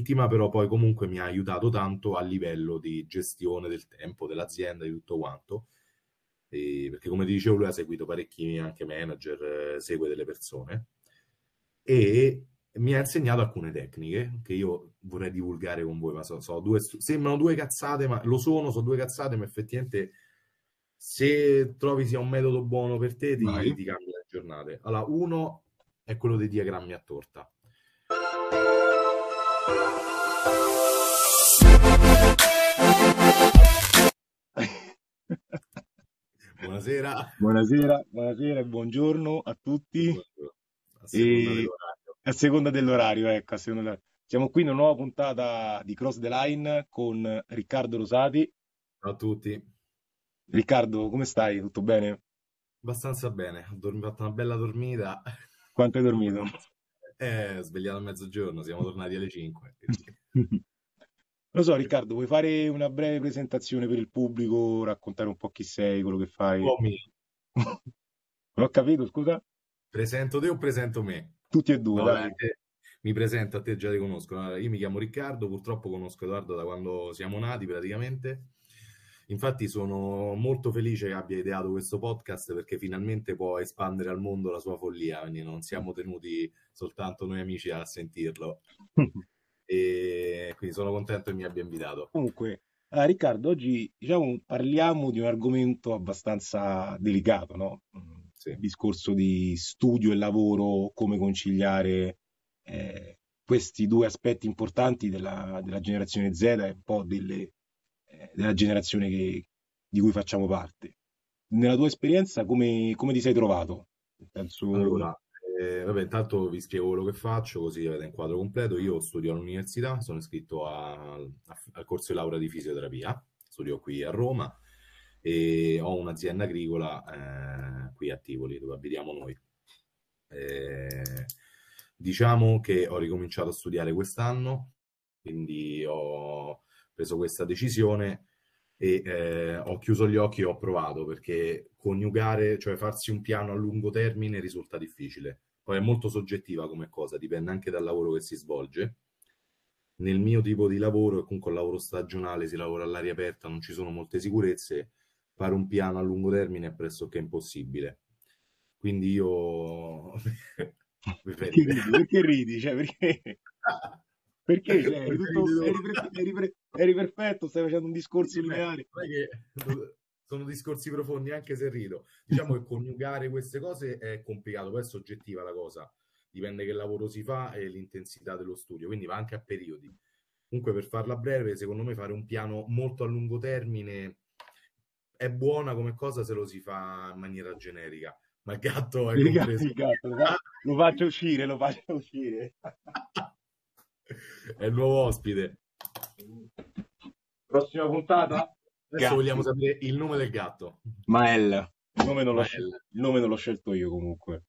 ultima, però poi comunque mi ha aiutato tanto a livello di gestione del tempo, dell'azienda, di tutto quanto, e perché come ti dicevo lui ha seguito parecchi anche manager, segue delle persone e mi ha insegnato alcune tecniche che io vorrei divulgare con voi, ma sembrano due cazzate, ma lo sono due cazzate, ma effettivamente se trovi sia un metodo buono per te ti cambia le giornate. Allora, uno è quello dei diagrammi a torta. Buonasera, buongiorno a tutti. Buongiorno. A seconda dell'orario. Siamo qui in una nuova puntata di Cross the Line con Riccardo Rosati. Ciao a tutti. Riccardo, come stai? Tutto bene? Abbastanza bene, ho fatto una bella dormita. Quanto hai dormito? Svegliato a mezzogiorno, siamo tornati alle 5. Lo so, Riccardo, vuoi fare una breve presentazione per il pubblico, raccontare un po' chi sei, quello che fai? Non ho capito, scusa? Presento te o presento me? Tutti e due, no, dai. Mi presento, a te già ti conosco. Allora, io mi chiamo Riccardo, purtroppo conosco Edoardo da quando siamo nati praticamente. Infatti sono molto felice che abbia ideato questo podcast, perché finalmente può espandere al mondo la sua follia, quindi non siamo tenuti soltanto noi amici a sentirlo. E quindi sono contento che mi abbia invitato. Comunque, Riccardo, oggi diciamo parliamo di un argomento abbastanza delicato, no? Sì. Discorso di studio e lavoro, come conciliare questi due aspetti importanti della generazione Z e un po' della generazione di cui facciamo parte. Nella tua esperienza come ti sei trovato? Allora, intanto vi spiego quello che faccio, così avete un quadro completo. Io studio all'università, sono iscritto al corso di laurea di fisioterapia, studio qui a Roma, e ho un'azienda agricola qui a Tivoli, dove abitiamo noi. Diciamo che ho ricominciato a studiare quest'anno, quindi ho preso questa decisione e ho chiuso gli occhi e ho provato, perché coniugare, cioè farsi un piano a lungo termine, risulta difficile. Poi è molto soggettiva come cosa, dipende anche dal lavoro che si svolge. Nel mio tipo di lavoro, comunque un lavoro stagionale, si lavora all'aria aperta, non ci sono molte sicurezze, fare un piano a lungo termine è pressoché impossibile. Quindi io... Perché ridi? Cioè, perché cioè, eri perfetto, stai facendo un discorso lineare. Sono discorsi profondi anche se rido. Diciamo che coniugare queste cose è complicato, poi è soggettiva la cosa. Dipende che lavoro si fa e l'intensità dello studio, quindi va anche a periodi. Comunque, per farla breve, secondo me fare un piano molto a lungo termine è buona come cosa se lo si fa in maniera generica, ma il gatto è compreso. Lo faccio uscire. È il nuovo ospite. Prossima puntata? Adesso vogliamo sapere il nome del gatto. Mael. Il nome non l'ho scelto io comunque.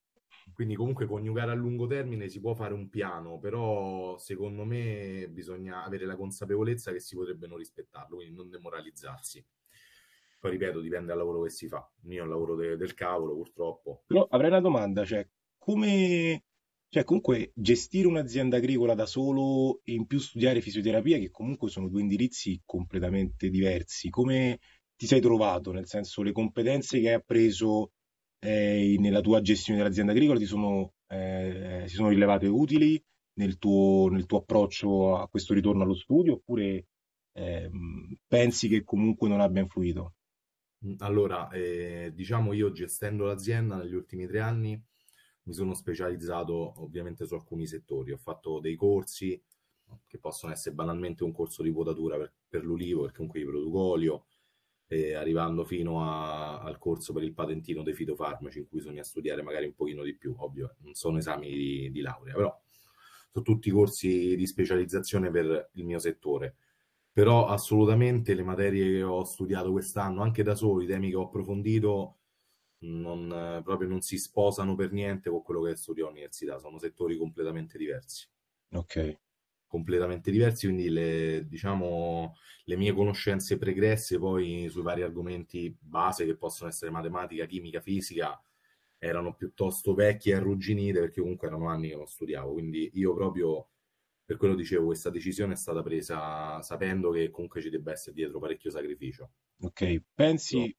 Quindi comunque coniugare a lungo termine si può fare un piano, però secondo me bisogna avere la consapevolezza che si potrebbe non rispettarlo, quindi non demoralizzarsi. Poi ripeto, dipende dal lavoro che si fa. Io ho un lavoro del cavolo, purtroppo. Però avrei una domanda, comunque gestire un'azienda agricola da solo e in più studiare fisioterapia, che comunque sono due indirizzi completamente diversi, come ti sei trovato? Nel senso, le competenze che hai appreso nella tua gestione dell'azienda agricola si sono rilevate utili nel tuo approccio a questo ritorno allo studio, oppure pensi che comunque non abbia influito? Allora, diciamo, io gestendo l'azienda negli ultimi 3 anni mi sono specializzato ovviamente su alcuni settori. Ho fatto dei corsi che possono essere banalmente un corso di potatura per l'ulivo, perché comunque io produco olio, arrivando fino al corso per il patentino dei fitofarmaci, in cui bisogna studiare magari un pochino di più. Ovvio, non sono esami di laurea, però sono tutti corsi di specializzazione per il mio settore. Però assolutamente le materie che ho studiato quest'anno, anche da solo, i temi che ho approfondito, non si sposano per niente con quello che studio all'università. Sono settori completamente diversi. Ok. Completamente diversi, quindi le mie conoscenze pregresse poi sui vari argomenti base, che possono essere matematica, chimica, fisica, erano piuttosto vecchie e arrugginite, perché comunque erano anni che non studiavo. Quindi io proprio Per quello dicevo, questa decisione è stata presa sapendo che comunque ci debba essere dietro parecchio sacrificio. Ok, pensi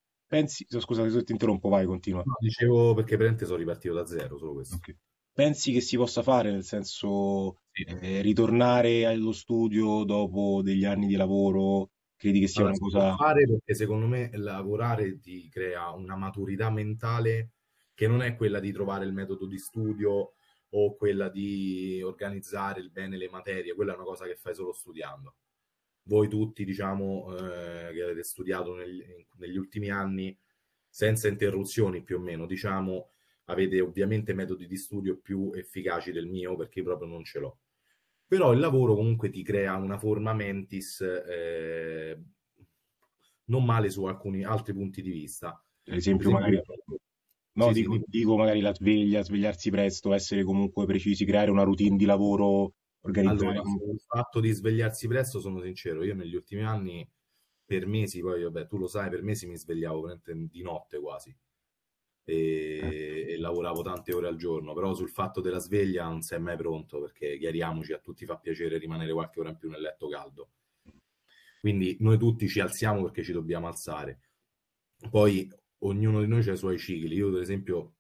scusate se ti interrompo, vai, continua. No, dicevo perché praticamente sono ripartito da zero, solo questo. Okay. Pensi che si possa fare, nel senso, sì, ritornare allo studio dopo degli anni di lavoro? Credi che sia una cosa... fare, perché secondo me lavorare ti crea una maturità mentale che non è quella di trovare il metodo di studio o quella di organizzare il bene le materie. Quella è una cosa che fai solo studiando. Voi tutti, diciamo, che avete studiato negli ultimi anni senza interruzioni più o meno, diciamo, avete ovviamente metodi di studio più efficaci del mio, perché proprio non ce l'ho. Però il lavoro comunque ti crea una forma mentis non male su alcuni altri punti di vista. Ad esempio, magari la sveglia, svegliarsi presto, essere comunque precisi, creare una routine di lavoro organizzata. Allora, il fatto di svegliarsi presto, sono sincero, io negli ultimi anni per mesi, poi vabbè, tu lo sai, per mesi mi svegliavo di notte quasi. E lavoravo tante ore al giorno, però sul fatto della sveglia non sei mai pronto, perché chiariamoci, a tutti fa piacere rimanere qualche ora in più nel letto caldo, quindi noi tutti ci alziamo perché ci dobbiamo alzare. Poi ognuno di noi ha i suoi cicli. Io per esempio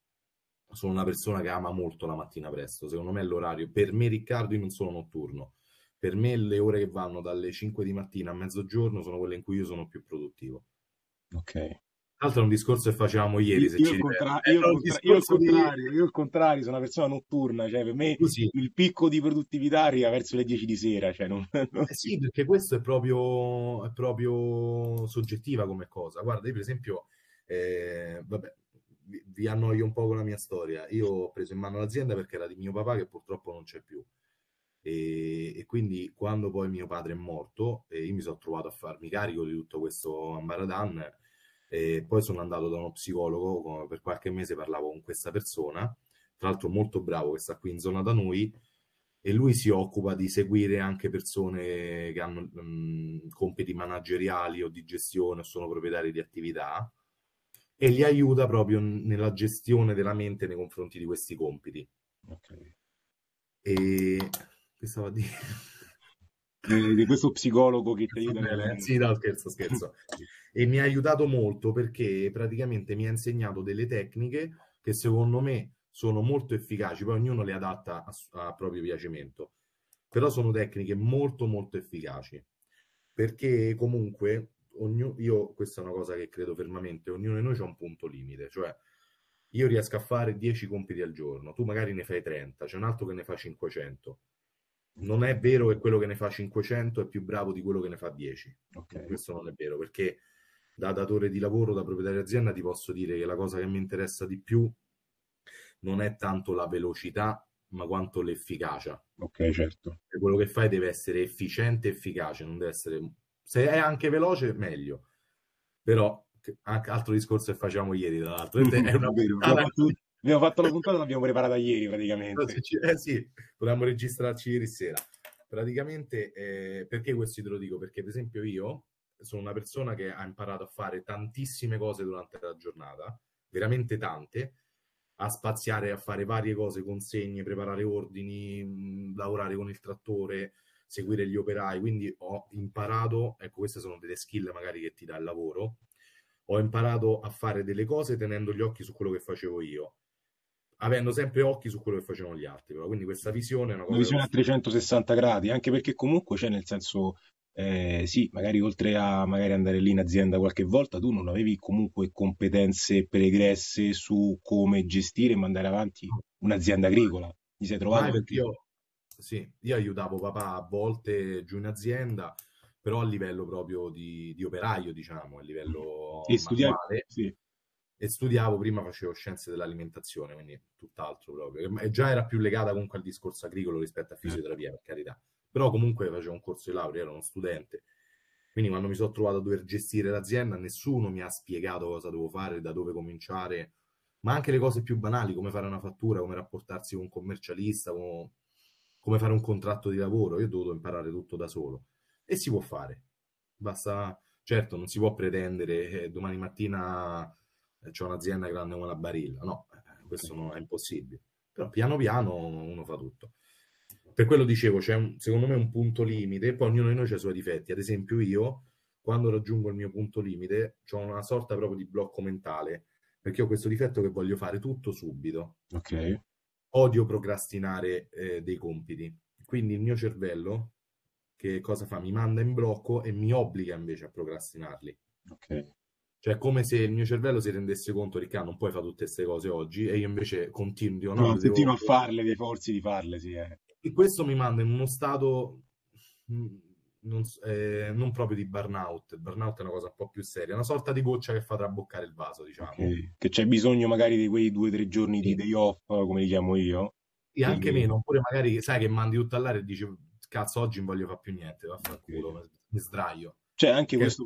sono una persona che ama molto la mattina presto, secondo me è l'orario, per me, Riccardo, io non sono notturno, per me le ore che vanno dalle 5 di mattina a mezzogiorno sono quelle in cui io sono più produttivo. Ok. Altro un discorso che facevamo ieri, se ci io il contrario, sono una persona notturna, cioè per me sì, il picco di produttività arriva verso le 10 di sera, cioè non... Sì, perché questo è proprio soggettiva come cosa. Guarda, io per esempio vabbè, vi annoio un po' con la mia storia. Io ho preso in mano l'azienda perché era di mio papà, che purtroppo non c'è più, e quindi quando poi mio padre è morto io mi sono trovato a farmi carico di tutto questo ambaradan. E poi sono andato da uno psicologo, per qualche mese parlavo con questa persona, tra l'altro molto bravo, che sta qui in zona da noi, e lui si occupa di seguire anche persone che hanno compiti manageriali o di gestione o sono proprietari di attività, e li aiuta proprio nella gestione della mente nei confronti di questi compiti. Okay. E che stavo a dire? Di questo psicologo che ti aiuta. Sì, no, scherzo. E mi ha aiutato molto, perché praticamente mi ha insegnato delle tecniche che secondo me sono molto efficaci, poi ognuno le adatta a proprio piacimento, però sono tecniche molto molto efficaci, perché comunque io, questa è una cosa che credo fermamente, ognuno di noi ha un punto limite, cioè io riesco a fare 10 compiti al giorno, tu magari ne fai 30, c'è un altro che ne fa 500. Non è vero che quello che ne fa 500 è più bravo di quello che ne fa 10. Okay. Questo non è vero, perché da datore di lavoro, da proprietario d'azienda, ti posso dire che la cosa che mi interessa di più non è tanto la velocità, ma quanto l'efficacia. Ok, certo. E quello che fai deve essere efficiente e efficace, non deve essere... Se è anche veloce, meglio. Però, altro discorso che facevamo ieri, tra l'altro, è una puntata... Abbiamo fatto la puntata, l'abbiamo preparata ieri praticamente. Sì, volevamo registrarci ieri sera. Praticamente, perché questo te lo dico? Perché per esempio io sono una persona che ha imparato a fare tantissime cose durante la giornata, veramente tante, a spaziare, a fare varie cose, consegne, preparare ordini, lavorare con il trattore, seguire gli operai, quindi ho imparato, ecco queste sono delle skill magari che ti dà il lavoro, ho imparato a fare delle cose tenendo gli occhi su quello che facevo io, avendo sempre occhi su quello che facevano gli altri, però. Quindi questa visione è una cosa, una visione a 360 gradi, anche perché comunque c'è, nel senso, sì, magari oltre a magari andare lì in azienda qualche volta, tu non avevi comunque competenze pregresse su come gestire e mandare avanti un'azienda agricola. Mi sei trovato? Perché io aiutavo papà a volte giù in azienda, però a livello proprio di operaio, diciamo, a livello manuale. Sì. E studiavo, prima facevo scienze dell'alimentazione, quindi tutt'altro proprio, e già era più legata comunque al discorso agricolo rispetto a fisioterapia, per carità, però comunque facevo un corso di laurea, ero uno studente, quindi quando mi sono trovato a dover gestire l'azienda nessuno mi ha spiegato cosa dovevo fare, da dove cominciare, ma anche le cose più banali, come fare una fattura, come rapportarsi con un commercialista, come fare un contratto di lavoro. Io ho dovuto imparare tutto da solo, e si può fare, basta. Certo, non si può pretendere domani mattina c'è un'azienda grande come la Barilla, no, questo non è impossibile, però piano piano uno fa tutto. Per quello dicevo, c'è secondo me un punto limite, poi ognuno di noi ha i suoi difetti. Ad esempio io, quando raggiungo il mio punto limite, ho una sorta proprio di blocco mentale, perché ho questo difetto che voglio fare tutto subito. Ok. Odio procrastinare dei compiti. Quindi il mio cervello, che cosa fa? Mi manda in blocco e mi obbliga invece a procrastinarli. Ok. Cioè, è come se il mio cervello si rendesse conto, Riccardo, non puoi fare tutte queste cose oggi, e io invece continuo, no, continuo a farle, dei forzi di farle, sì. E questo mi manda in uno stato non proprio di burnout. Il burnout è una cosa un po' più seria, una sorta di goccia che fa traboccare il vaso, diciamo. Okay. Che c'è bisogno magari di quei 2 o 3 giorni di day off, come li chiamo io. E quindi... anche meno, oppure magari sai che mandi tutto all'aria e dici, cazzo, oggi non voglio fare più niente, vaffanculo, okay. Mi sdraio. C'è anche questo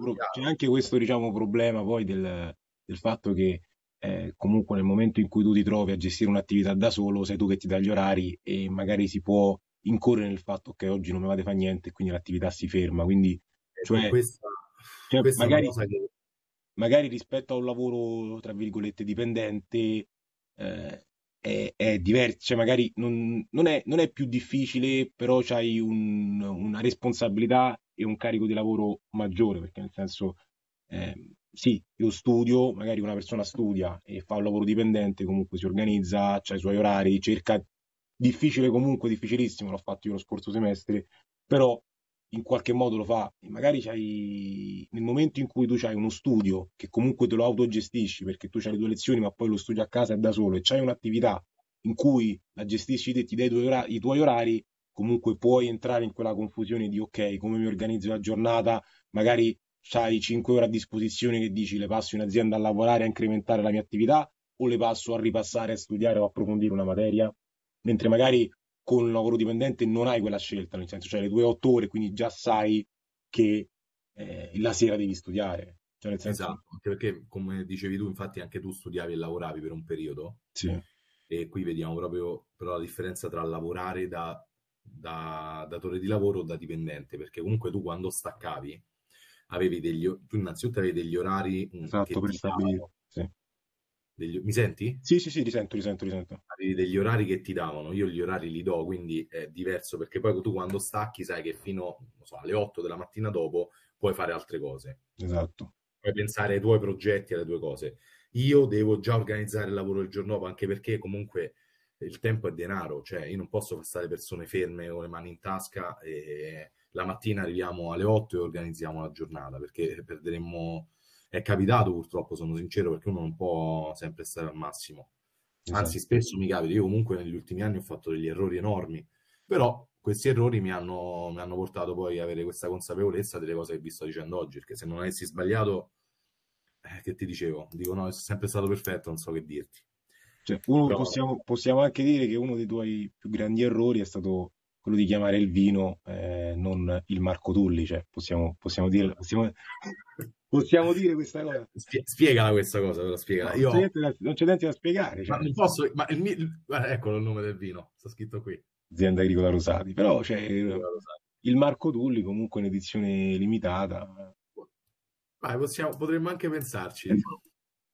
diciamo, problema poi del fatto che comunque nel momento in cui tu ti trovi a gestire un'attività da solo, sei tu che ti dai gli orari e magari si può incorrere nel fatto che oggi non mi vado a fare niente e quindi l'attività si ferma. Quindi questa magari, che... magari rispetto a un lavoro tra virgolette dipendente è diverso, cioè magari non è più difficile, però c'hai una responsabilità e un carico di lavoro maggiore, perché nel senso sì, io studio, magari una persona studia e fa un lavoro dipendente, comunque si organizza, c'ha i suoi orari, cerca, difficile comunque, difficilissimo, l'ho fatto io lo scorso semestre, però in qualche modo lo fa, e magari c'hai, nel momento in cui tu c'hai uno studio che comunque te lo autogestisci, perché tu c'hai le tue lezioni ma poi lo studio a casa è da solo, e c'hai un'attività in cui la gestisci te, ti dai i tuoi orari, comunque puoi entrare in quella confusione di ok, come mi organizzo la giornata, magari c'hai 5 ore a disposizione che dici le passo in azienda a lavorare, a incrementare la mia attività, o le passo a ripassare, a studiare o approfondire una materia, mentre magari con un lavoro dipendente non hai quella scelta, nel senso, cioè le 8 ore, quindi già sai che la sera devi studiare. Cioè, nel senso... Esatto, anche perché come dicevi tu, infatti anche tu studiavi e lavoravi per un periodo, sì. E qui vediamo proprio però la differenza tra lavorare da datore di lavoro o da dipendente, perché comunque tu quando staccavi tu innanzitutto avevi degli orari, esatto, per stabilire, sì. Mi senti? Sì, ti sento. Avevi degli orari che ti davano, io gli orari li do, quindi è diverso, perché poi tu quando stacchi sai che fino alle 8 della mattina dopo puoi fare altre cose, esatto, puoi pensare ai tuoi progetti, alle tue cose. Io devo già organizzare il lavoro del giorno dopo, anche perché comunque il tempo è denaro, cioè io non posso far stare persone ferme con le mani in tasca e la mattina arriviamo alle 8 e organizziamo la giornata, perché perderemmo, è capitato purtroppo, sono sincero, perché uno non può sempre stare al massimo, anzi spesso mi capita, io comunque negli ultimi anni ho fatto degli errori enormi, però questi errori mi hanno portato poi a avere questa consapevolezza delle cose che vi sto dicendo oggi, perché se non avessi sbagliato, che ti dicevo? Dico no, sono sempre stato perfetto, non so che dirti. Cioè, però... possiamo anche dire che uno dei tuoi più grandi errori è stato quello di chiamare il vino non il Marcotulli, cioè, possiamo dire questa cosa. Spiegala questa cosa, però spiegala. No, non c'è niente da spiegare. Cioè. Ma non posso, ma eccolo il nome del vino, sta scritto qui. Azienda Agricola Rosati, però c'è il Marcotulli comunque in edizione limitata. Vai, potremmo anche pensarci.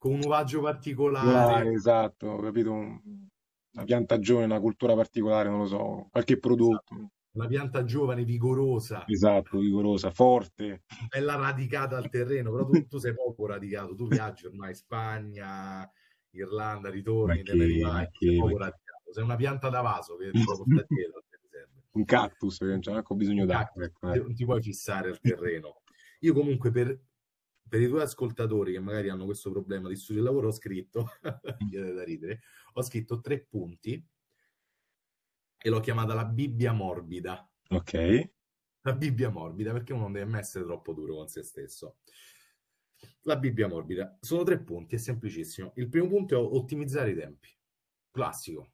Con un uvaggio particolare. Esatto, ho capito, una piantagione, una cultura particolare, non lo so, qualche prodotto. Esatto. La pianta giovane, vigorosa. Esatto, vigorosa, forte. Bella radicata al terreno, però tu sei poco radicato, tu viaggi ormai, Spagna, Irlanda, ritorni, te ne vai, sei poco radicato, sei una pianta da vaso che te lo porta dietro. Un cactus, che non c'è neanche bisogno d'acqua. Non ti puoi fissare al terreno. Io comunque per i tuoi ascoltatori che magari hanno questo problema di studio e lavoro, ho scritto, viene da ridere, ho scritto 3 punti e l'ho chiamata la Bibbia morbida. Ok. La Bibbia morbida, perché uno non deve mai essere troppo duro con se stesso. La Bibbia morbida. Sono 3 punti, è semplicissimo. Il primo punto è ottimizzare i tempi. Classico.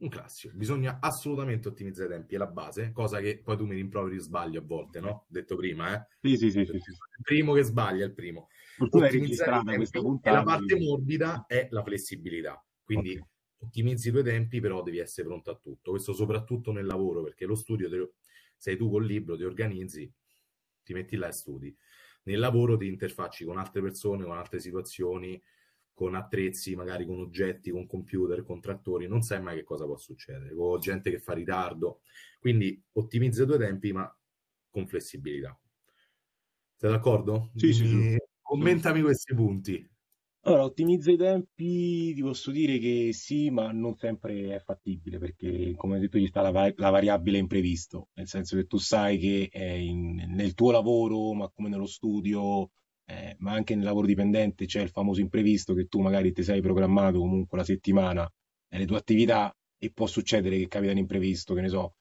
Un classico. Bisogna assolutamente ottimizzare i tempi, è la base, cosa che poi tu mi rimproveri sbaglio a volte, no? Detto prima, eh? Sì. Il primo che sbaglia è il primo. Ottimizzare i tempi, e la parte morbida è la flessibilità. Quindi ottimizzi i tuoi tempi, però devi essere pronto a tutto. Questo soprattutto nel lavoro, perché lo studio sei tu col libro, ti organizzi, ti metti là e studi. Nel lavoro ti interfacci con altre persone, con altre situazioni, con attrezzi, magari con oggetti, con computer, con trattori, non sai mai che cosa può succedere, con gente che fa ritardo. Quindi ottimizza i tuoi tempi, ma con flessibilità. Sei d'accordo? Sì, sì, sì. Commentami questi punti. Allora, ottimizza i tempi, ti posso dire che sì, ma non sempre è fattibile, perché come ho detto gli sta la variabile imprevisto, nel senso che tu sai che nel tuo lavoro, ma come nello studio, ma anche nel lavoro dipendente c'è il famoso imprevisto, che tu magari ti sei programmato comunque la settimana nelle tue attività e può succedere che capita l'imprevisto, che ne so,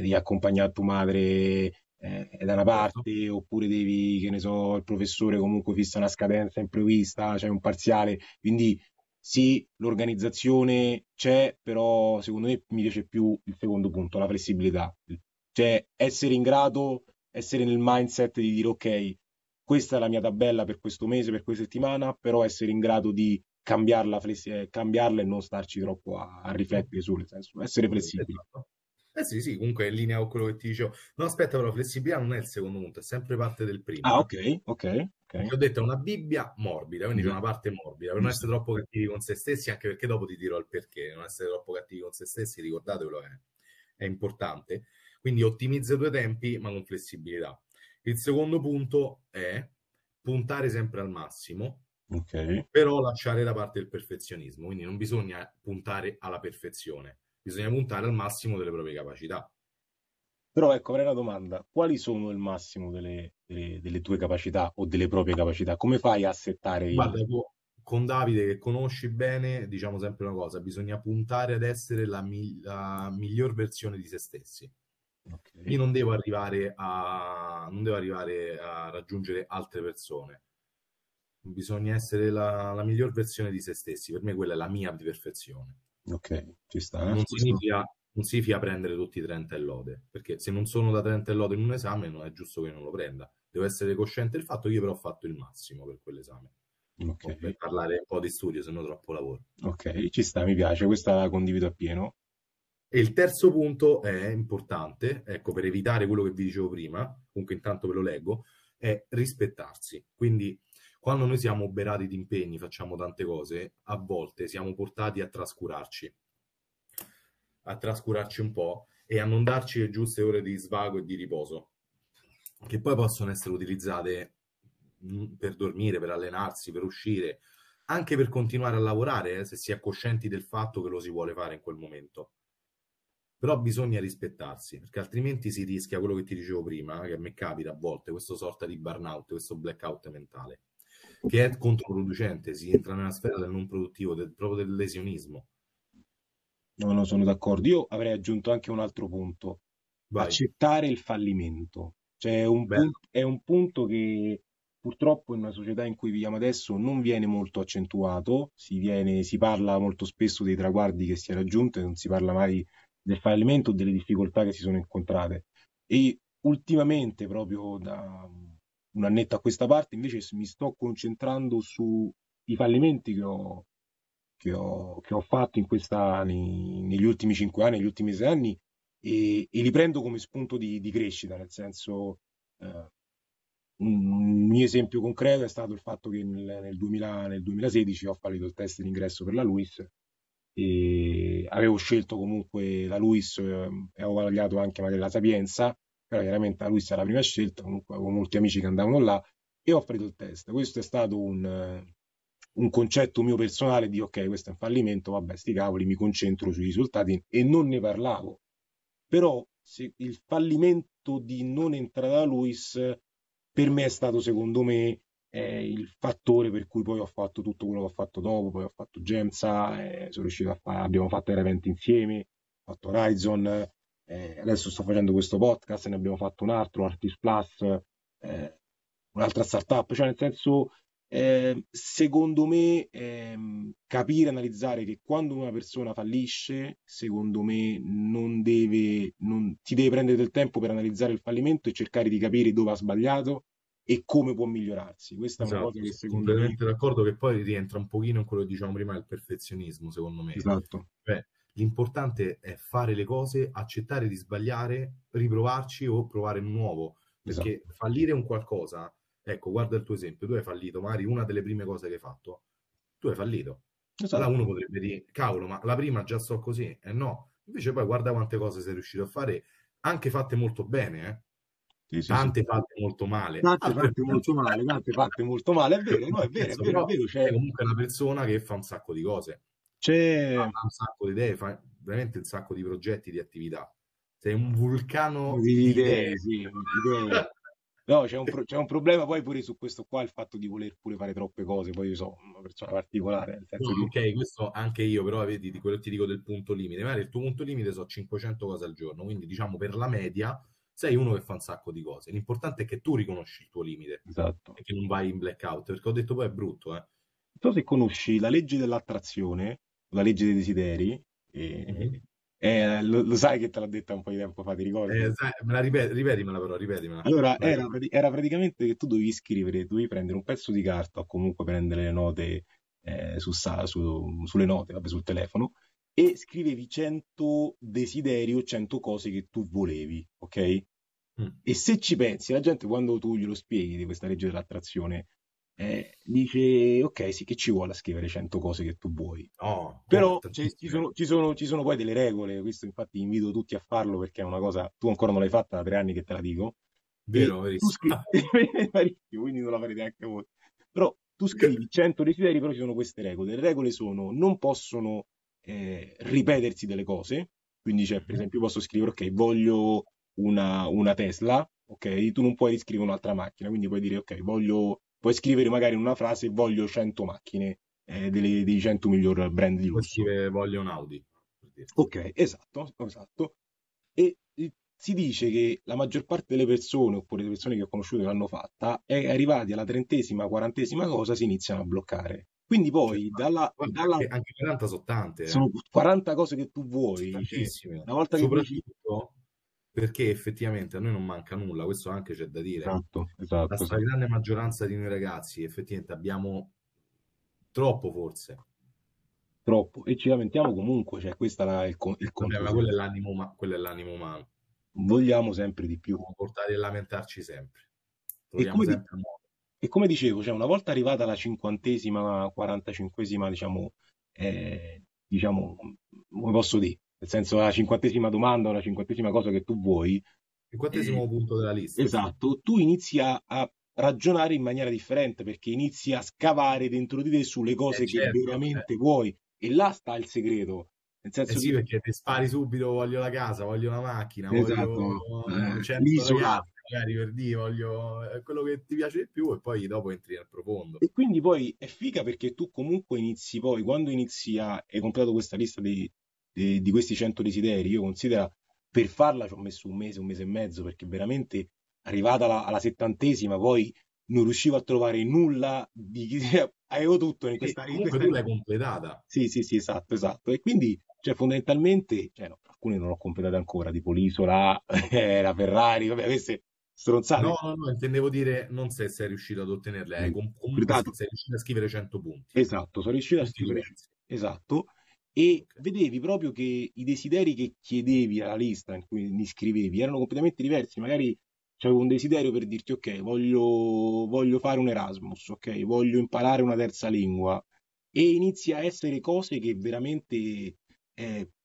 di accompagnare tua madre da una parte, oppure devi, che ne so, il professore comunque fissa una scadenza imprevista, c'è un parziale, quindi sì, l'organizzazione c'è, però secondo me mi piace più il secondo punto, la flessibilità, cioè essere in grado, essere nel mindset di dire ok, questa è la mia tabella per questo mese, per questa settimana, però essere in grado di cambiarla e non starci troppo a riflettere sul, nel senso, essere flessibili. Sì, sì, comunque è in linea con quello che ti dicevo. No, aspetta, però flessibilità non è il secondo punto, è sempre parte del primo. Ah, ok, ok. Come ho detto, è una Bibbia morbida, quindi c'è una parte morbida, per non essere troppo cattivi con se stessi, anche perché dopo ti dirò il perché, non essere troppo cattivi con se stessi, ricordatevelo, è importante. Quindi ottimizza i tuoi tempi, ma con flessibilità. Il secondo punto è puntare sempre al massimo. Okay. Però lasciare da parte il perfezionismo, quindi non bisogna puntare alla perfezione. Bisogna puntare al massimo delle proprie capacità. Però ecco, avrei una domanda. Quali sono il massimo delle tue capacità o delle proprie capacità? Come fai a settare? Guarda, tu, con Davide che conosci bene, diciamo sempre una cosa, bisogna puntare ad essere la miglior versione di se stessi. Okay. Io non devo arrivare a raggiungere altre persone. Bisogna essere la miglior versione di se stessi. Per me quella è la mia perfezione. Ok, ci sta. Non significa prendere tutti i 30 e lode, perché se non sono da 30 e lode in un esame non è giusto che non lo prenda. Devo essere cosciente del fatto che io però ho fatto il massimo per quell'esame. Okay. Per parlare un po' di studio, se no troppo lavoro. Ok, ci sta, mi piace, questa la condivido appieno. E il terzo punto è importante, ecco, per evitare quello che vi dicevo prima, comunque intanto ve lo leggo, è rispettarsi. Quindi quando noi siamo oberati di impegni, facciamo tante cose, a volte siamo portati a trascurarci un po' e a non darci le giuste ore di svago e di riposo, che poi possono essere utilizzate per dormire, per allenarsi, per uscire, anche per continuare a lavorare, se si è coscienti del fatto che lo si vuole fare in quel momento. Però bisogna rispettarsi, perché altrimenti si rischia quello che ti dicevo prima, che a me capita a volte, questa sorta di burnout, questo blackout mentale, che è controproducente, si entra nella sfera del non produttivo, proprio del lesionismo. No, sono d'accordo. Io avrei aggiunto anche un altro punto. Vai. Accettare il fallimento. Cioè è un punto che purtroppo in una società in cui viviamo adesso non viene molto accentuato, si parla molto spesso dei traguardi che si è raggiunto e non si parla mai del fallimento o delle difficoltà che si sono incontrate. E ultimamente, proprio da un annetto a questa parte, invece mi sto concentrando sui fallimenti che ho fatto negli ultimi 5 anni, negli ultimi 6 anni, e li prendo come spunto di crescita, nel senso un mio esempio concreto è stato il fatto che nel 2016 ho fallito il test d'ingresso per la LUISS, e avevo scelto comunque la LUISS e avevo vagliato anche magari la Sapienza, però chiaramente la LUISS era la prima scelta, comunque avevo molti amici che andavano là e ho fatto il test. Questo è stato un concetto mio personale di ok, questo è un fallimento, vabbè sti cavoli, mi concentro sui risultati e non ne parlavo. Però se il fallimento di non entrare alla LUISS per me è stato, secondo me, il fattore per cui poi ho fatto tutto quello che ho fatto dopo. Poi ho fatto Genza, sono riuscito a fare, abbiamo fatto eventi insieme, ho fatto Horizon, adesso sto facendo questo podcast, ne abbiamo fatto un altro, Artis Plus, un'altra startup, cioè nel senso, secondo me, capire, analizzare che quando una persona fallisce, secondo me ti deve prendere del tempo per analizzare il fallimento e cercare di capire dove ha sbagliato e come può migliorarsi. Questa esatto, è una cosa che secondo me... Sono completamente d'accordo, che poi rientra un pochino in quello che diciamo prima del perfezionismo, secondo me. Esatto. Beh, l'importante è fare le cose, accettare di sbagliare, riprovarci o provare nuovo, perché esatto. Fallire un qualcosa, ecco, guarda il tuo esempio, tu hai fallito magari una delle prime cose che hai fatto, tu hai fallito. Esatto. Allora uno potrebbe dire, cavolo, ma la prima già so così, e no. Invece poi guarda quante cose sei riuscito a fare, anche fatte molto bene, eh? Sì, tante sì, fatte molto male, tante fatte molto male, è vero, no, è vero. C'è comunque una persona che fa un sacco di cose, fa un sacco di idee, fa veramente un sacco di progetti, di attività. Sei un vulcano di idee. Sì, no, c'è un problema poi pure su questo qua, il fatto di voler pure fare troppe cose. Poi io sono una persona particolare, nel senso che... Ok, questo anche io, però vedi, di quello che ti dico del punto limite, magari il tuo punto limite sono 500 cose al giorno, quindi diciamo per la media sei uno che fa un sacco di cose. L'importante è che tu riconosci il tuo limite, esatto, e che non vai in blackout, perché ho detto poi è brutto, eh. Però se conosci la legge dell'attrazione, la legge dei desideri, lo sai che te l'ha detta un po' di tempo fa, ti ricordi? Ripetimela. Allora, era praticamente che tu dovevi scrivere, dovevi prendere un pezzo di carta o comunque prendere le note sul telefono, e scrivevi 100 desideri o 100 cose che tu volevi, ok? E se ci pensi, la gente quando tu glielo spieghi di questa legge dell'attrazione, dice, ok, sì, che ci vuole a scrivere 100 cose che tu vuoi, però ci sono poi delle regole. Questo infatti invito tutti a farlo, perché è una cosa, tu ancora non l'hai fatta, da 3 anni che te la dico, vero? Quindi non la farete anche voi. Però tu scrivi 100 desideri, però ci sono queste regole. Le regole sono, non possono ripetersi delle cose, quindi c'è, per esempio, posso scrivere, ok, voglio una Tesla, ok, tu non puoi riscrivere un'altra macchina, quindi puoi dire, ok, puoi scrivere magari in una frase, voglio 100 macchine dei 100 miglior brand di lusso. Voglio un Audi. Ok, esatto. E si dice che la maggior parte delle persone, oppure le persone che ho conosciuto che l'hanno fatta, è arrivati alla 30ª, 40ª cosa, si iniziano a bloccare. Quindi poi, anche 40 sono tante. Sono 40 cose che tu vuoi. Tantissime. Una volta soprattutto... Perché effettivamente a noi non manca nulla, questo anche c'è da dire. Esatto, la stragrande maggioranza di noi ragazzi, effettivamente abbiamo troppo, forse. Troppo, e ci lamentiamo comunque, cioè questa è il problema, quello è l'animo umano. Vogliamo sempre di più. Portare e lamentarci sempre. E come dicevo, cioè una volta arrivata alla 50ª, 45ª, diciamo, come posso dire? Nel senso, la 50ª domanda o la 50ª cosa che tu vuoi, 50º punto della lista, esatto, tu inizi a ragionare in maniera differente, perché inizi a scavare dentro di te sulle cose che veramente vuoi, e là sta il segreto, nel senso che... perché ti spari subito, voglio la casa, voglio la macchina, voglio 100 ragazzi, magari per dire, voglio quello che ti piace di più, e poi dopo entri al profondo. E quindi poi è figa, perché tu comunque inizi, poi quando inizi hai comprato questa lista di questi 100 desideri. Io considero, per farla ci ho messo un mese e mezzo, perché veramente arrivata alla 70ª poi non riuscivo a trovare nulla di... avevo tutto in questa lista. Comunque tu l'hai completata. Sì, esatto. E quindi, cioè, fondamentalmente, cioè, no, alcune non l'ho completata ancora, tipo l'Isola, la Ferrari, vabbè, queste stronzate. No, intendevo dire, non se sei riuscito ad ottenerle, sei riuscito a scrivere 100 punti. Esatto, sono riuscito a scrivere, esatto. E vedevi proprio che i desideri che chiedevi alla lista in cui li scrivevi erano completamente diversi. Magari c'avevo un desiderio per dirti, ok, voglio fare un Erasmus, ok, voglio imparare una terza lingua, e inizia a essere cose che veramente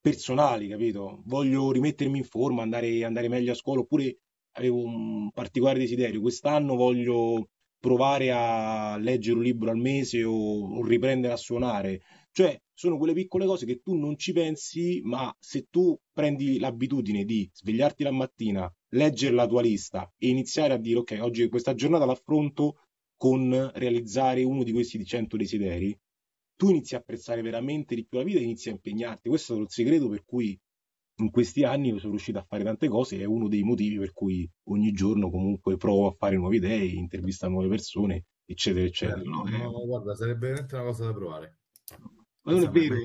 personali, capito? Voglio rimettermi in forma, andare meglio a scuola, oppure avevo un particolare desiderio, quest'anno voglio provare a leggere un libro al mese o riprendere a suonare. Cioè, sono quelle piccole cose che tu non ci pensi, ma se tu prendi l'abitudine di svegliarti la mattina, leggere la tua lista e iniziare a dire, ok, oggi questa giornata l'affronto con realizzare uno di questi 100 desideri, tu inizi a apprezzare veramente di più la vita e inizi a impegnarti. Questo è il segreto per cui in questi anni sono riuscito a fare tante cose, e è uno dei motivi per cui ogni giorno comunque provo a fare nuove idee, intervista nuove persone, eccetera, eccetera. No, guarda, sarebbe veramente una cosa da provare. Ma non è vero,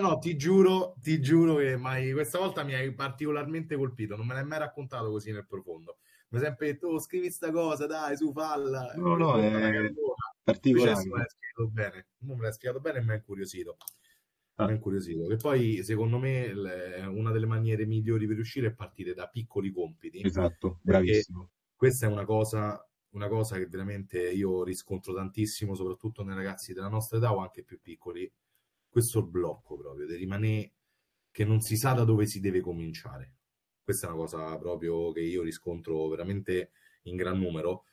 no, ti giuro che mai, questa volta mi hai particolarmente colpito, non me l'hai mai raccontato così nel profondo. Mi hai sempre detto, scrivi sta cosa, dai, su, falla. No, è particolare. Me l'hai spiegato bene, e mi ha incuriosito. E poi, secondo me, una delle maniere migliori per riuscire è partire da piccoli compiti. Esatto, bravissimo. Questa è una cosa una cosa che veramente io riscontro tantissimo, soprattutto nei ragazzi della nostra età o anche più piccoli, questo blocco proprio, di rimanere che non si sa da dove si deve cominciare. Questa è una cosa proprio che io riscontro veramente in gran numero.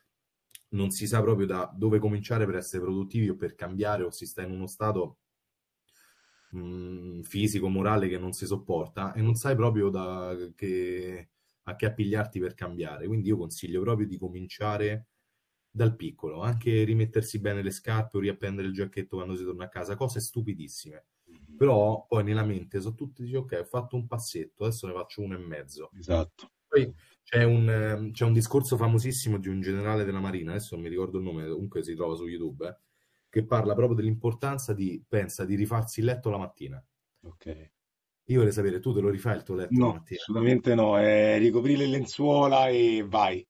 Non si sa proprio da dove cominciare per essere produttivi o per cambiare, o si sta in uno stato fisico, morale che non si sopporta e non sai proprio a che appigliarti per cambiare. Quindi io consiglio proprio di cominciare dal piccolo, anche rimettersi bene le scarpe o riappendere il giacchetto quando si torna a casa, cose stupidissime. Però poi nella mente sono tutti, dici, ok, ho fatto un passetto, adesso ne faccio uno e mezzo. Esatto. Poi c'è un discorso famosissimo di un generale della Marina, adesso non mi ricordo il nome, comunque si trova su YouTube, che parla proprio dell'importanza di rifarsi il letto la mattina. Ok. Io vorrei sapere, tu te lo rifai il tuo letto? No, la mattina? Assolutamente no, ricoprire le lenzuola e vai.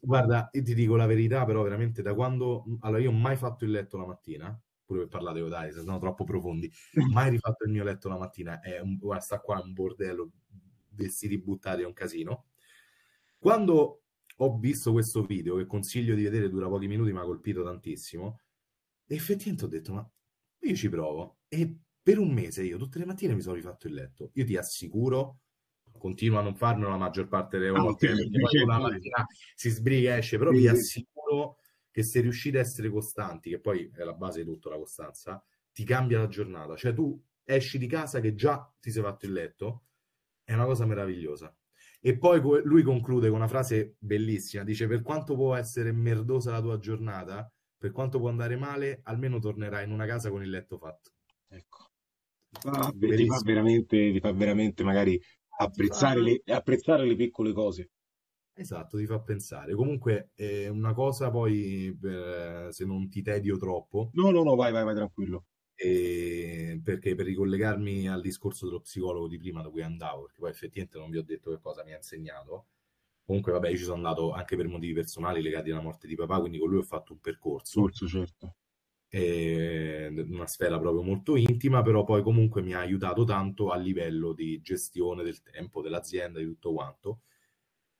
Guarda, io ti dico la verità, però veramente da quando... Allora, io non ho mai fatto il letto la mattina, pure per parlare con Dai, se sono troppo profondi, mai rifatto il mio letto la mattina, guarda, sta qua un bordello, vestiti buttati, è un casino. Quando ho visto questo video, che consiglio di vedere, dura pochi minuti, mi ha colpito tantissimo, effettivamente ho detto, ma io ci provo, e... Per un mese io tutte le mattine mi sono rifatto il letto. Io ti assicuro, continuo a non farmelo la maggior parte delle volte, perché poi con la mattina si sbriga e esce, però vi assicuro che se riuscite a essere costanti, che poi è la base di tutto la costanza, ti cambia la giornata. Cioè tu esci di casa che già ti sei fatto il letto, è una cosa meravigliosa. E poi lui conclude con una frase bellissima, dice: per quanto può essere merdosa la tua giornata, per quanto può andare male, almeno tornerai in una casa con il letto fatto. Ecco. Ti fa veramente magari apprezzare le piccole cose. Esatto, ti fa pensare. Comunque è una cosa poi, se non ti tedio troppo. No, vai tranquillo. Perché per ricollegarmi al discorso dello psicologo di prima da cui andavo, perché poi effettivamente non vi ho detto che cosa mi ha insegnato. Comunque vabbè, io ci sono andato anche per motivi personali legati alla morte di papà, quindi con lui ho fatto un percorso. Forse, certo. Una sfera proprio molto intima, però poi comunque mi ha aiutato tanto a livello di gestione del tempo, dell'azienda, di tutto quanto,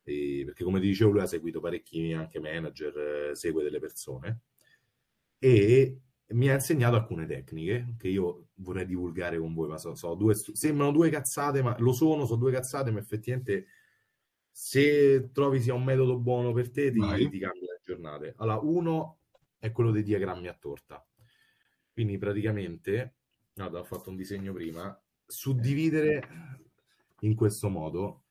perché come ti dicevo lui ha seguito parecchi anche manager, segue delle persone e mi ha insegnato alcune tecniche che io vorrei divulgare con voi, ma sembrano due cazzate, ma lo sono due cazzate, ma effettivamente se trovi sia un metodo buono per te ti cambia le giornate. Allora, uno è quello dei diagrammi a torta. Quindi praticamente, guarda, ho fatto un disegno prima, suddividere in questo modo,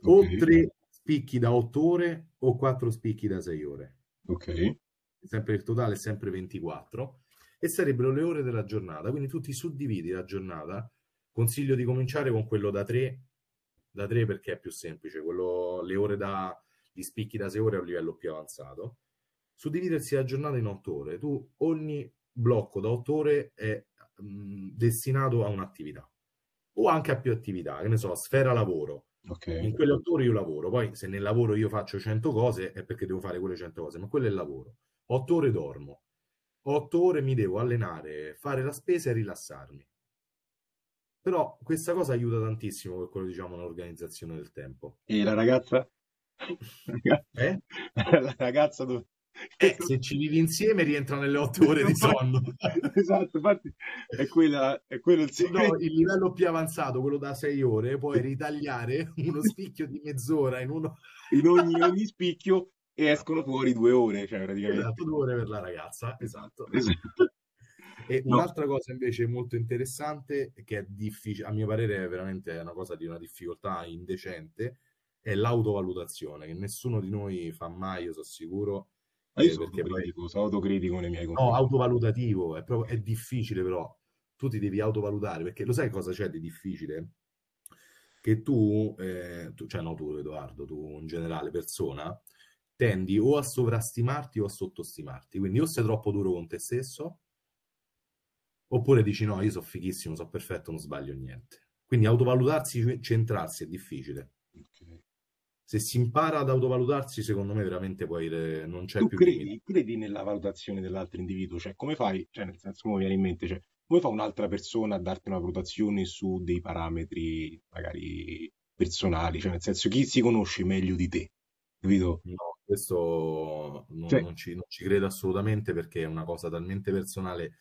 okay. O 3 spicchi da 8 ore o 4 spicchi da 6 ore. Ok. Sempre il totale è sempre 24 e sarebbero le ore della giornata, quindi tu ti suddividi la giornata. Consiglio di cominciare con quello da 3 perché è più semplice, le ore gli spicchi da 6 ore è un livello più avanzato. Suddividersi la giornata in 8 ore, tu ogni blocco da 8 ore è destinato a un'attività o anche a più attività, che ne so, sfera lavoro, okay. In quelle 8 ore io lavoro, poi se nel lavoro io faccio 100 cose è perché devo fare quelle 100 cose, ma quello è il lavoro. 8 ore dormo, 8 ore mi devo allenare, fare la spesa e rilassarmi. Però questa cosa aiuta tantissimo per quello, diciamo, l'organizzazione del tempo. E la ragazza? La ragazza dove... se ci vivi insieme rientra nelle 8 ore di sonno. Esatto, infatti è quello il segreto. No, il livello più avanzato, quello da 6 ore, puoi ritagliare uno spicchio di mezz'ora in ogni spicchio e escono fuori 2 ore, cioè praticamente. Esatto, 2 ore per la ragazza, esatto. E no. Un'altra cosa invece molto interessante, che è difficile, a mio parere è veramente una cosa di una difficoltà indecente, è l'autovalutazione, che nessuno di noi fa mai, io sono sicuro. Io sono autocritico nei miei confronti. No, autovalutativo, è difficile però, tu ti devi autovalutare, perché lo sai cosa c'è di difficile? Che tu, Edoardo, tu in generale persona, tendi o a sovrastimarti o a sottostimarti, quindi o sei troppo duro con te stesso, oppure dici no, io sono fighissimo, sono perfetto, non sbaglio niente. Quindi autovalutarsi, centrarsi è difficile. Ok. Se si impara ad autovalutarsi, secondo me veramente poi non c'è più. Credi nella valutazione dell'altro individuo? Cioè, come fai? Cioè, nel senso, mi viene in mente, cioè, come fa un'altra persona a darti una valutazione su dei parametri magari personali? Cioè, nel senso, chi si conosce meglio di te? Capito? No, Questo non ci credo assolutamente, perché è una cosa talmente personale,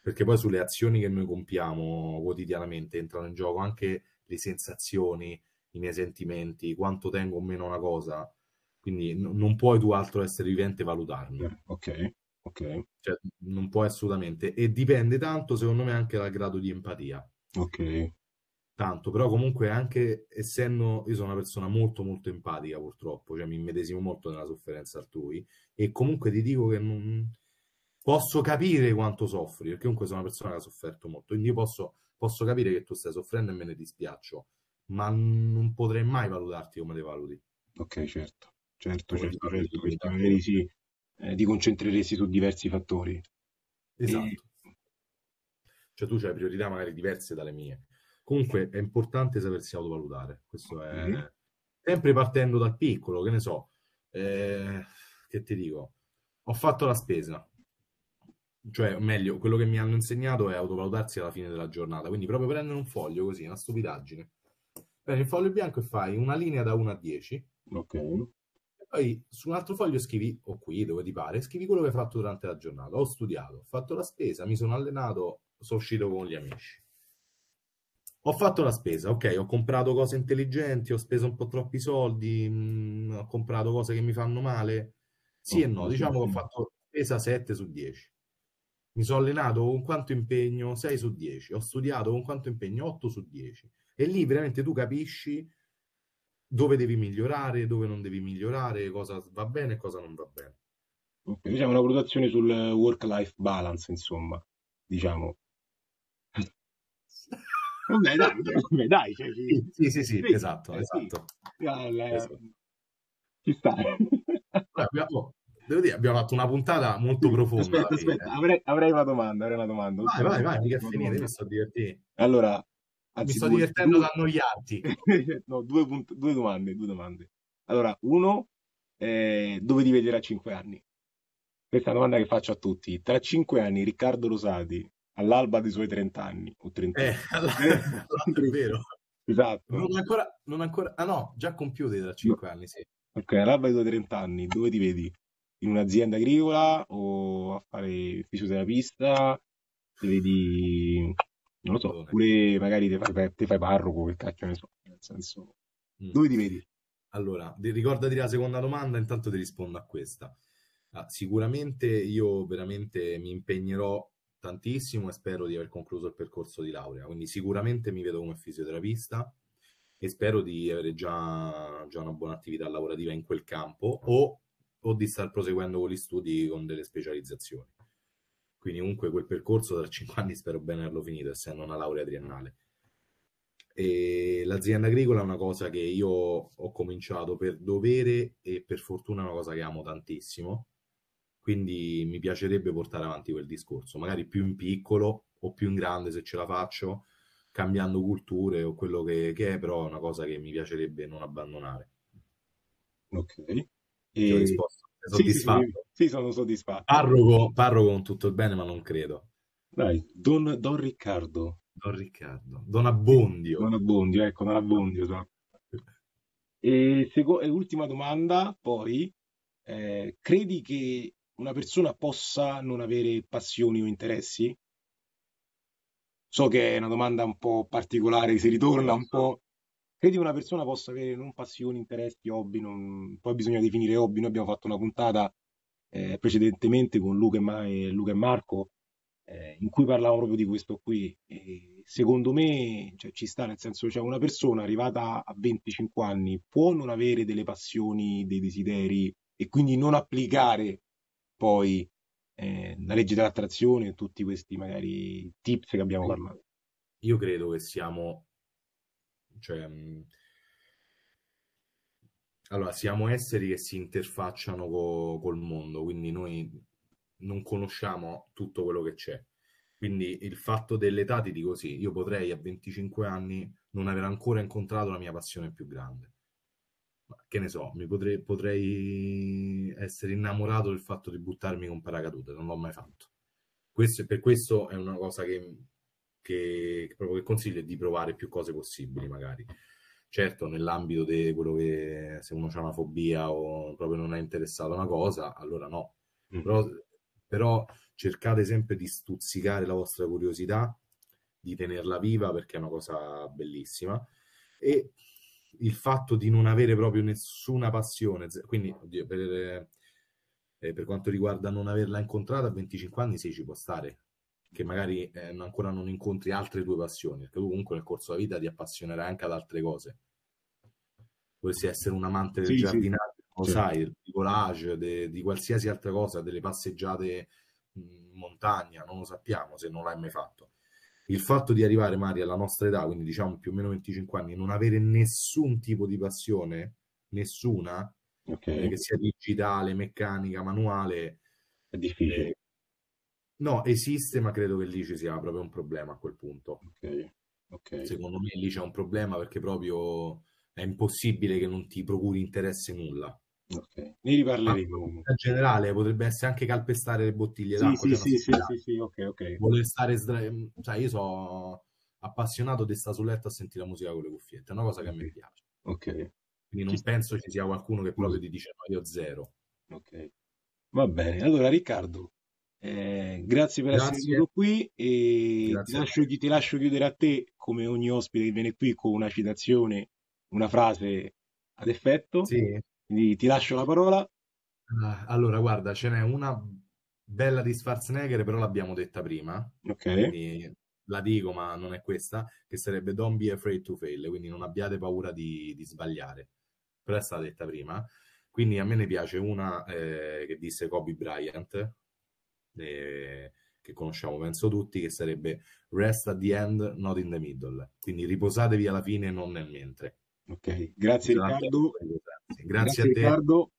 perché poi sulle azioni che noi compiamo quotidianamente entrano in gioco anche le sensazioni, i miei sentimenti, quanto tengo o meno una cosa, quindi non puoi tu altro essere vivente valutarmi. Ok. Cioè, non puoi assolutamente, e dipende tanto secondo me anche dal grado di empatia. Ok. Tanto, però comunque anche essendo, io sono una persona molto molto empatica purtroppo, cioè mi immedesimo molto nella sofferenza altrui, e comunque ti dico che non posso capire quanto soffri, perché comunque sono una persona che ha sofferto molto, quindi io posso capire che tu stai soffrendo e me ne dispiaccio, ma non potrei mai valutarti come te valuti. Ok, certo, perché magari ti concentreresti su diversi fattori. Esatto. Cioè tu hai priorità magari diverse dalle mie. Comunque è importante sapersi autovalutare, questo è sempre partendo dal piccolo, che ne so, che ti dico, ho fatto la spesa, cioè meglio, quello che mi hanno insegnato è autovalutarsi alla fine della giornata, quindi proprio prendere un foglio così, una stupidaggine, prendi il foglio bianco e fai una linea da 1 a 10, okay. E poi su un altro foglio scrivi, o qui dove ti pare, scrivi quello che hai fatto durante la giornata, ho studiato, ho fatto la spesa, mi sono allenato, sono uscito con gli amici. Ho fatto la spesa, ok, ho comprato cose intelligenti, ho speso un po' troppi soldi, ho comprato cose che mi fanno male. Sì e no, diciamo che ho fatto spesa 7 su 10. Mi sono allenato con quanto impegno? 6 su 10. Ho studiato con quanto impegno? 8 su 10. E lì veramente tu capisci dove devi migliorare, dove non devi migliorare, cosa va bene e cosa non va bene. Okay, diciamo una valutazione sul work-life balance, insomma, diciamo. Vabbè, dai. Cioè, sì, esatto. Ci sta. Devo dire, abbiamo fatto una puntata molto profonda. Aspetta, avrei una domanda. Vai, mica finire, mi sto divertendo. Allora, mi sto divertendo ad annoiarti. No, due domande. Allora, uno, dove ti vedi tra 5 anni? Questa è una domanda che faccio a tutti. Tra 5 anni, Riccardo Rosati, all'alba dei suoi 30 anni o 30 anni. È vero. Esatto. Non ancora. Ah no, già compiuti da 5 anni, sì. Ok, all'alba dei suoi 30 anni, dove ti vedi? In un'azienda agricola o a fare fisioterapista? Ti vedi, non lo so, oppure magari te fai parroco, che cacchio ne so, nel senso. Dove ti vedi? Allora, ricordati la seconda domanda, intanto ti rispondo a questa. Ah, sicuramente io veramente mi impegnerò tantissimo e spero di aver concluso il percorso di laurea, quindi sicuramente mi vedo come fisioterapista e spero di avere già una buona attività lavorativa in quel campo o di star proseguendo con gli studi con delle specializzazioni, quindi comunque quel percorso tra 5 anni spero bene averlo finito, essendo una laurea triennale. E l'azienda agricola è una cosa che io ho cominciato per dovere e per fortuna è una cosa che amo tantissimo. Quindi mi piacerebbe portare avanti quel discorso, magari più in piccolo o più in grande se ce la faccio, cambiando culture o quello che è, però è una cosa che mi piacerebbe non abbandonare. Ok. Ti ho risposto? Sei soddisfatto? Sì, sono soddisfatto. Parroco con tutto il bene, ma non credo. Dai, Don Riccardo. Don Abbondio. Don Abbondio. So. E ultima domanda, poi. Credi che una persona possa non avere passioni o interessi? So che è una domanda un po' particolare, si ritorna un po'. Credi che una persona possa avere non passioni, interessi, hobby? Poi bisogna definire hobby. Noi abbiamo fatto una puntata precedentemente con Luca e Marco in cui parlavamo proprio di questo qui. E secondo me, cioè, ci sta, nel senso, cioè, una persona arrivata a 25 anni può non avere delle passioni, dei desideri e quindi non applicare poi la legge dell'attrazione e tutti questi magari tips che abbiamo parlato. Io credo che siamo esseri che si interfacciano col mondo, quindi noi non conosciamo tutto quello che c'è, quindi il fatto dell'età, ti dico sì, io potrei a 25 anni non aver ancora incontrato la mia passione più grande. Che ne so, potrei essere innamorato del fatto di buttarmi con paracadute, non l'ho mai fatto. Per questo è una cosa che consiglio, di provare più cose possibili magari. Certo, nell'ambito di quello che, se uno ha una fobia o proprio non è interessato a una cosa, allora no. Però cercate sempre di stuzzicare la vostra curiosità, di tenerla viva, perché è una cosa bellissima. E il fatto di non avere proprio nessuna passione, quindi oddio, per quanto riguarda non averla incontrata a 25 anni, sì, ci può stare che magari ancora non incontri altre tue passioni, perché tu comunque nel corso della vita ti appassionerai anche ad altre cose. Potresti essere un amante del giardinaggio, lo sai, del bricolage, di qualsiasi altra cosa, delle passeggiate in montagna, non lo sappiamo se non l'hai mai fatto. Il fatto di arrivare, Mari, alla nostra età, quindi diciamo più o meno 25 anni, non avere nessun tipo di passione, nessuna, che sia digitale, meccanica, manuale, è difficile. No, esiste, ma credo che lì ci sia proprio un problema a quel punto. Secondo me lì c'è un problema, perché proprio è impossibile che non ti procuri interesse nulla. Ne riparleremo. In generale potrebbe essere anche calpestare le bottiglie d'acqua. Voler stare, sai, io sono appassionato di stare sul letto a sentire la musica con le cuffiette, è una cosa che a me piace. Quindi non penso ci sia qualcuno che proprio ti dice no, io zero. Va bene, allora Riccardo, grazie per essere venuto qui, e ti lascio chiudere a te, come ogni ospite che viene qui, con una citazione, una frase ad effetto. Quindi ti lascio la parola. Allora, guarda, ce n'è una bella di Schwarzenegger, però l'abbiamo detta prima, quindi la dico, ma non è questa, che sarebbe "Don't be afraid to fail", quindi non abbiate paura di sbagliare, però è stata detta prima. Quindi a me ne piace una che disse Kobe Bryant, che conosciamo penso tutti, che sarebbe "Rest at the end, not in the middle", quindi riposatevi alla fine, non nel mentre. Grazie Riccardo. Grazie a te. Riccardo,